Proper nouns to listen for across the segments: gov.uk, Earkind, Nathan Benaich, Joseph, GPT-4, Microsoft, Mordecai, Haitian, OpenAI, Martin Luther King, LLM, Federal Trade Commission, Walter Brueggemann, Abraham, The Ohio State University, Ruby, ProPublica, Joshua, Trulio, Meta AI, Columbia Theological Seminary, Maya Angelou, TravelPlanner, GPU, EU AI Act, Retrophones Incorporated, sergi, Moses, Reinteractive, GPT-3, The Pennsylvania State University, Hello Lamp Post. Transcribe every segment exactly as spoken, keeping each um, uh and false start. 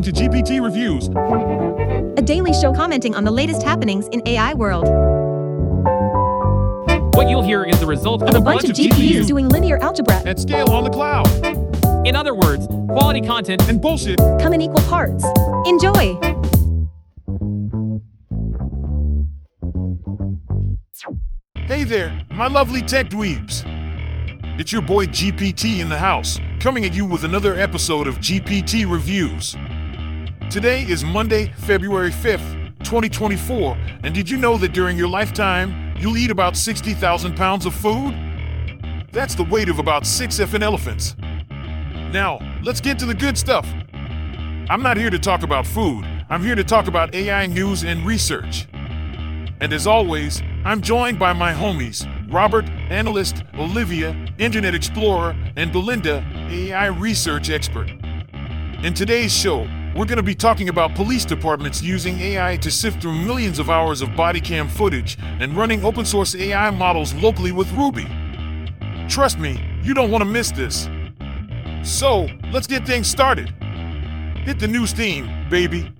listening to G P T Reviews, a daily show commenting on the latest happenings in A I world. What you'll hear is the result of a, a bunch, bunch of G P Us G P U doing linear algebra at scale on the cloud. In other words, quality content and bullshit come in equal parts. Enjoy! Hey there, my lovely tech dweebs. It's your boy G P T in the house, coming at you with another episode of G P T Reviews. Today is Monday, February fifth, twenty twenty-four, and did you know that during your lifetime, you'll eat about sixty thousand pounds of food? That's the weight of about six effing elephants. Now, let's get to the good stuff. I'm not here to talk about food. I'm here to talk about A I news and research. And as always, I'm joined by my homies, Robert, analyst, Olivia, Internet Explorer, and Belinda, A I research expert. In today's show, we're going to be talking about police departments using A I to sift through millions of hours of body cam footage and running open source A I models locally with Ruby. Trust me, you don't want to miss this. So, let's get things started. Hit the news theme, baby.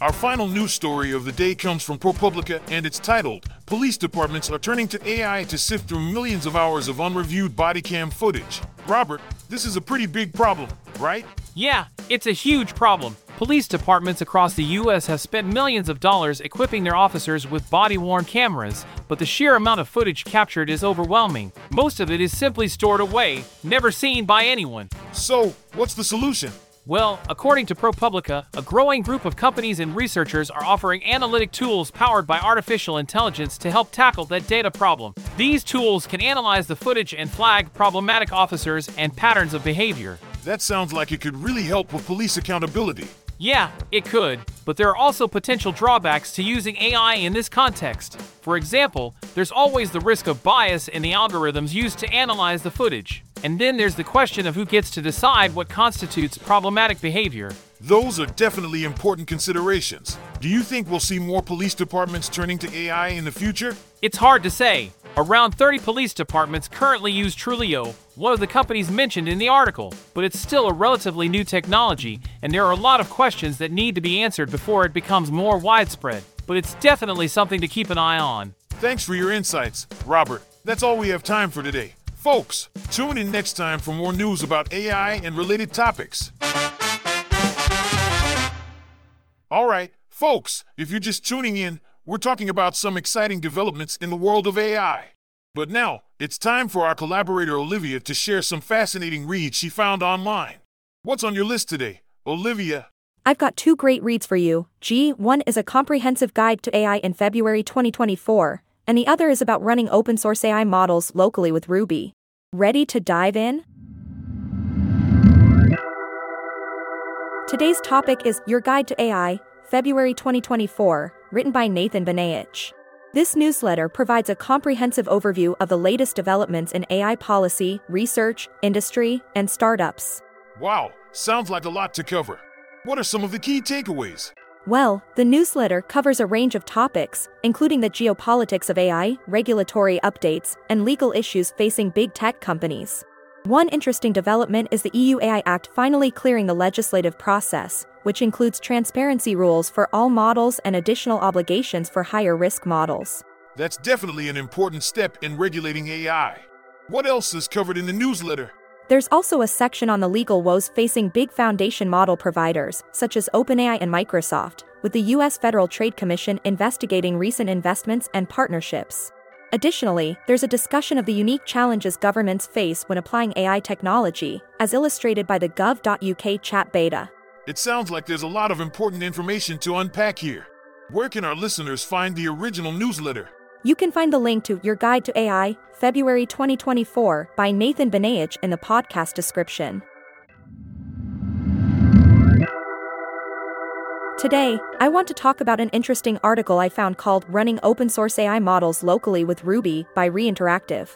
Our final news story of the day comes from ProPublica, and it's titled, Police Departments Are Turning to A I to Sift Through Millions of Hours of Unreviewed Body Cam Footage. Robert, this is a pretty big problem, right? Yeah, it's a huge problem. Police departments across the U S have spent millions of dollars equipping their officers with body-worn cameras, but the sheer amount of footage captured is overwhelming. Most of it is simply stored away, never seen by anyone. So, what's the solution? Well, according to ProPublica, a growing group of companies and researchers are offering analytic tools powered by artificial intelligence to help tackle that data problem. These tools can analyze the footage and flag problematic officers and patterns of behavior. That sounds like it could really help with police accountability. Yeah, it could, but there are also potential drawbacks to using A I in this context. For example, there's always the risk of bias in the algorithms used to analyze the footage. And then there's the question of who gets to decide what constitutes problematic behavior. Those are definitely important considerations. Do you think we'll see more police departments turning to A I in the future? It's hard to say. Around thirty police departments currently use Trulio, one of the companies mentioned in the article, but it's still a relatively new technology, and there are a lot of questions that need to be answered before it becomes more widespread. But it's definitely something to keep an eye on. Thanks for your insights, Robert. That's all we have time for today. Folks, tune in next time for more news about A I and related topics. All right, folks, if you're just tuning in, we're talking about some exciting developments in the world of A I. But now, it's time for our collaborator Olivia to share some fascinating reads she found online. What's on your list today, Olivia? I've got two great reads for you. G. One is a comprehensive guide to A I in February twenty twenty-four, and the other is about running open source A I models locally with Ruby. Ready to dive in? Today's topic is Your Guide to A I, February twenty twenty-four, written by Nathan Benaich. This newsletter provides a comprehensive overview of the latest developments in A I policy, research, industry, and startups. Wow, sounds like a lot to cover. What are some of the key takeaways? Well, the newsletter covers a range of topics, including the geopolitics of A I, regulatory updates, and legal issues facing big tech companies. One interesting development is the E U A I Act finally clearing the legislative process, which includes transparency rules for all models and additional obligations for higher-risk models. That's definitely an important step in regulating A I. What else is covered in the newsletter? There's also a section on the legal woes facing big foundation model providers, such as OpenAI and Microsoft, with the U S Federal Trade Commission investigating recent investments and partnerships. Additionally, there's a discussion of the unique challenges governments face when applying A I technology, as illustrated by the gov dot U K chat beta. It sounds like there's a lot of important information to unpack here. Where can our listeners find the original newsletter? You can find the link to Your Guide to A I, February twenty twenty-four, by Nathan Benaich in the podcast description. Today, I want to talk about an interesting article I found called Running Open Source A I Models Locally with Ruby by Reinteractive.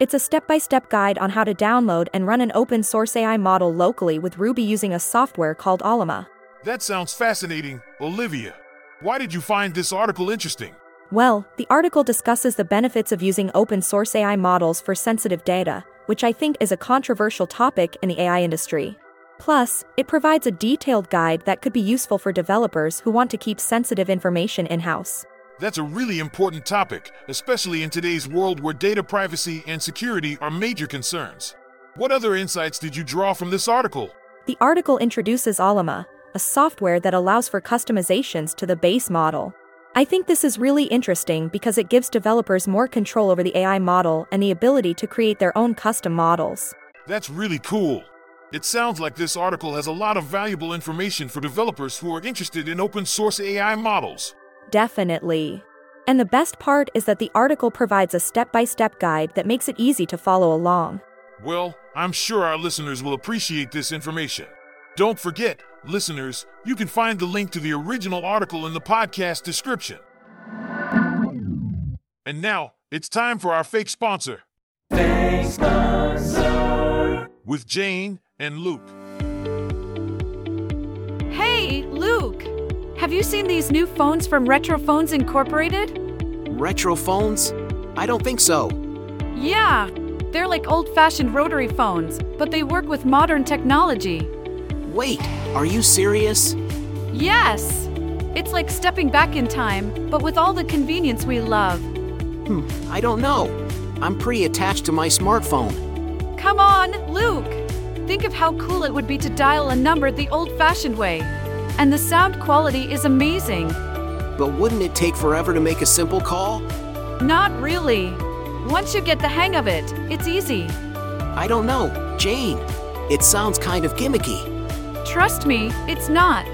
It's a step-by-step guide on how to download and run an open source A I model locally with Ruby using a software called Ollama. That sounds fascinating, Olivia. Why did you find this article interesting? Well, the article discusses the benefits of using open-source A I models for sensitive data, which I think is a controversial topic in the A I industry. Plus, it provides a detailed guide that could be useful for developers who want to keep sensitive information in-house. That's a really important topic, especially in today's world where data privacy and security are major concerns. What other insights did you draw from this article? The article introduces Ollama, a software that allows for customizations to the base model. I think this is really interesting because it gives developers more control over the A I model and the ability to create their own custom models. That's really cool. It sounds like this article has a lot of valuable information for developers who are interested in open source A I models. Definitely. And the best part is that the article provides a step-by-step guide that makes it easy to follow along. Well, I'm sure our listeners will appreciate this information. Don't forget, listeners, you can find the link to the original article in the podcast description. And now, it's time for our fake sponsor. Fake sponsor. With Jane and Luke. Hey, Luke! Have you seen these new phones from Retrophones Incorporated? Retrophones? I don't think so. Yeah, they're like old-fashioned rotary phones, but they work with modern technology. Wait, are you serious? Yes! It's like stepping back in time, but with all the convenience we love. Hmm, I don't know. I'm pretty attached to my smartphone. Come on, Luke! Think of how cool it would be to dial a number the old-fashioned way. And the sound quality is amazing. But wouldn't it take forever to make a simple call? Not really. Once you get the hang of it, it's easy. I don't know, Jane. It sounds kind of gimmicky. Trust me, it's not.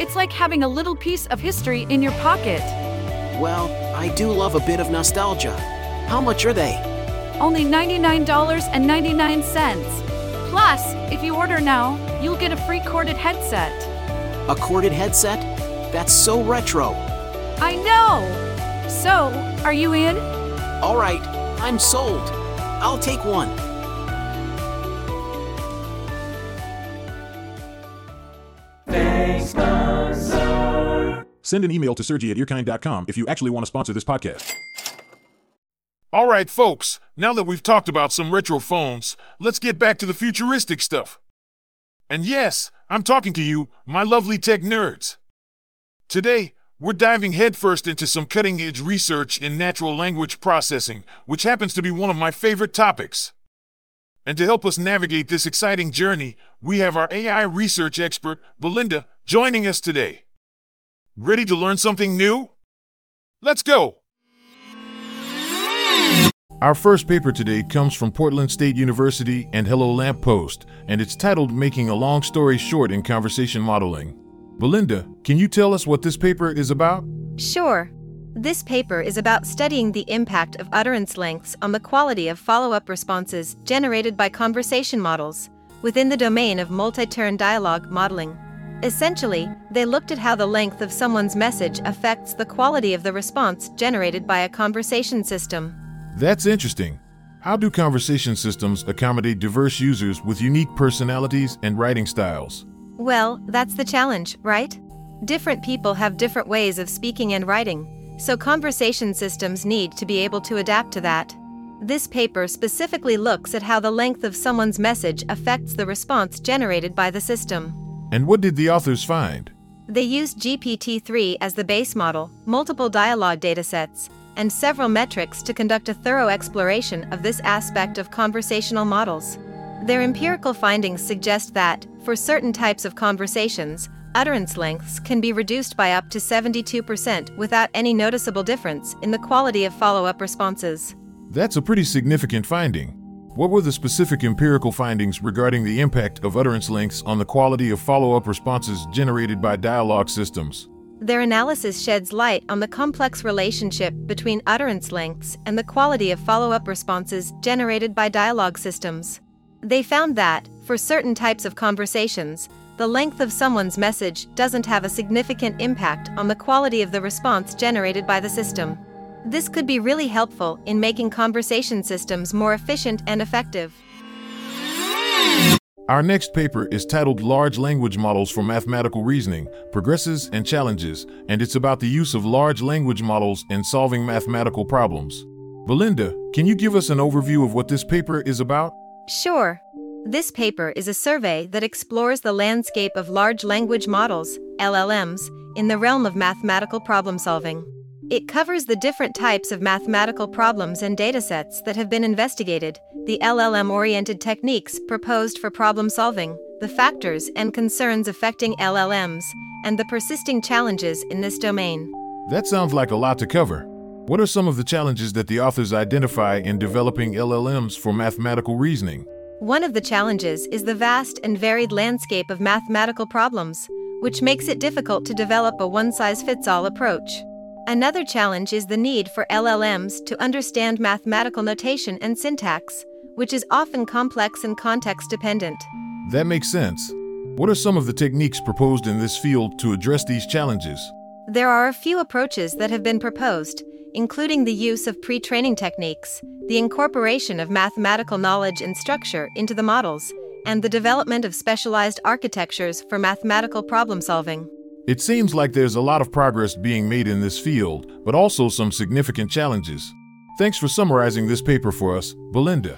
It's like having a little piece of history in your pocket. Well, I do love a bit of nostalgia. How much are they? Only ninety-nine dollars and ninety-nine cents. Plus, if you order now, you'll get a free corded headset. A corded headset? That's so retro. I know. So, are you in? All right, I'm sold. I'll take one. Send an email to Sergi at earkind dot com if you actually want to sponsor this podcast. All right, folks, now that we've talked about some retro phones, let's get back to the futuristic stuff. And yes, I'm talking to you, my lovely tech nerds. Today, we're diving headfirst into some cutting-edge research in natural language processing, which happens to be one of my favorite topics. And to help us navigate this exciting journey, we have our A I research expert, Belinda, joining us today. Ready to learn something new? Let's go! Our first paper today comes from Portland State University and Hello Lamp Post, and it's titled Making a Long Story Short in Conversation Modeling. Belinda, can you tell us what this paper is about? Sure. This paper is about studying the impact of utterance lengths on the quality of follow-up responses generated by conversation models within the domain of multi-turn dialogue modeling. Essentially, they looked at how the length of someone's message affects the quality of the response generated by a conversation system. That's interesting. How do conversation systems accommodate diverse users with unique personalities and writing styles? Well, that's the challenge, right? Different people have different ways of speaking and writing, so conversation systems need to be able to adapt to that. This paper specifically looks at how the length of someone's message affects the response generated by the system. And what did the authors find? They used G P T three as the base model, multiple dialogue datasets, and several metrics to conduct a thorough exploration of this aspect of conversational models. Their empirical findings suggest that, for certain types of conversations, utterance lengths can be reduced by up to seventy-two percent without any noticeable difference in the quality of follow-up responses. That's a pretty significant finding. What were the specific empirical findings regarding the impact of utterance lengths on the quality of follow-up responses generated by dialogue systems? Their analysis sheds light on the complex relationship between utterance lengths and the quality of follow-up responses generated by dialogue systems. They found that, for certain types of conversations, the length of someone's message doesn't have a significant impact on the quality of the response generated by the system. This could be really helpful in making conversation systems more efficient and effective. Our next paper is titled Large Language Models for Mathematical Reasoning, Progresses and Challenges, and it's about the use of large language models in solving mathematical problems. Belinda, can you give us an overview of what this paper is about? Sure. This paper is a survey that explores the landscape of large language models, L L Ms, in the realm of mathematical problem solving. It covers the different types of mathematical problems and datasets that have been investigated, the L L M-oriented techniques proposed for problem solving, the factors and concerns affecting L L Ms, and the persisting challenges in this domain. That sounds like a lot to cover. What are some of the challenges that the authors identify in developing L L Ms for mathematical reasoning? One of the challenges is the vast and varied landscape of mathematical problems, which makes it difficult to develop a one-size-fits-all approach. Another challenge is the need for L L Ms to understand mathematical notation and syntax, which is often complex and context-dependent. That makes sense. What are some of the techniques proposed in this field to address these challenges? There are a few approaches that have been proposed, including the use of pre-training techniques, the incorporation of mathematical knowledge and structure into the models, and the development of specialized architectures for mathematical problem solving. It seems like there's a lot of progress being made in this field, but also some significant challenges. Thanks for summarizing this paper for us, Belinda.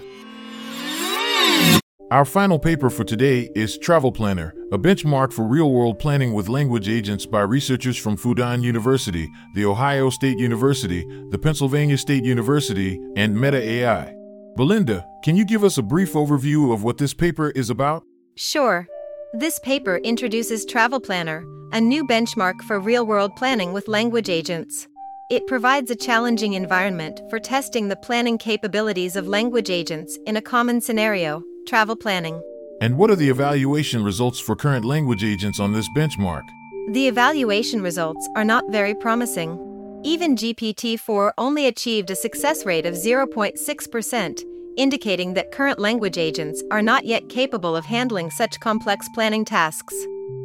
Our final paper for today is TravelPlanner, a benchmark for real-world planning with language agents by researchers from Fudan University, The Ohio State University, The Pennsylvania State University, and Meta A I. Belinda, can you give us a brief overview of what this paper is about? Sure. This paper introduces TravelPlanner, a new benchmark for real-world planning with language agents. It provides a challenging environment for testing the planning capabilities of language agents in a common scenario, travel planning. And what are the evaluation results for current language agents on this benchmark? The evaluation results are not very promising. Even G P T four only achieved a success rate of zero point six percent, indicating that current language agents are not yet capable of handling such complex planning tasks.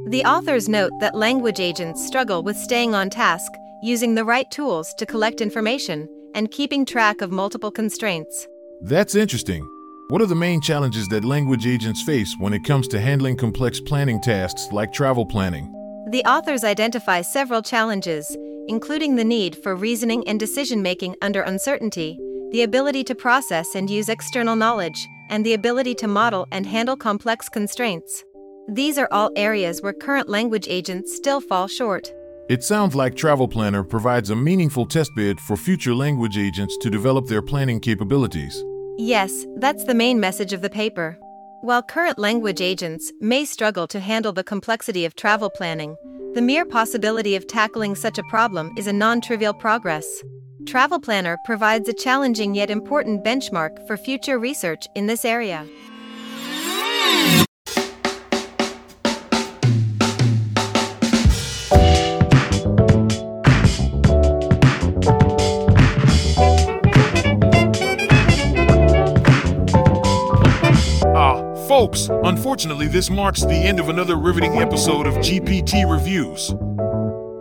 The authors note that language agents struggle with staying on task, using the right tools to collect information, and keeping track of multiple constraints. That's interesting. What are the main challenges that language agents face when it comes to handling complex planning tasks like travel planning? The authors identify several challenges, including the need for reasoning and decision-making under uncertainty, the ability to process and use external knowledge, and the ability to model and handle complex constraints. These are all areas where current language agents still fall short. It sounds like TravelPlanner provides a meaningful testbed for future language agents to develop their planning capabilities. Yes, that's the main message of the paper. While current language agents may struggle to handle the complexity of travel planning, the mere possibility of tackling such a problem is a non-trivial progress. TravelPlanner provides a challenging yet important benchmark for future research in this area. Folks, unfortunately, this marks the end of another riveting episode of G P T Reviews.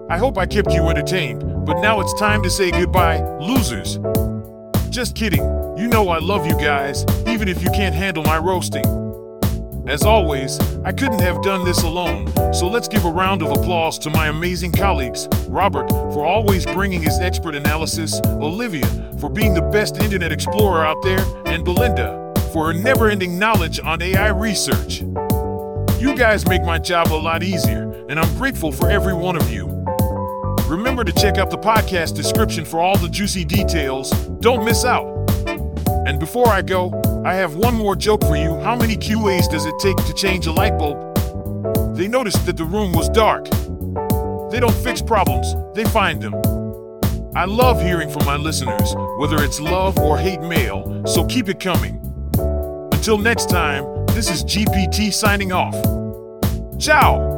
I hope I kept you entertained, but now it's time to say goodbye, losers. Just kidding. You know I love you guys, even if you can't handle my roasting. As always, I couldn't have done this alone, so let's give a round of applause to my amazing colleagues, Robert, for always bringing his expert analysis, Olivia, for being the best internet explorer out there, and Belinda, for her never-ending knowledge on A I research. You guys make my job a lot easier, and I'm grateful for every one of you. Remember to check out the podcast description for all the juicy details. Don't miss out. And before I go, I have one more joke for you. How many Q A's does it take to change a light bulb? They noticed that the room was dark. They don't fix problems, they find them. I love hearing from my listeners, whether it's love or hate mail, so keep it coming. Until next time, this is G P T signing off. Ciao!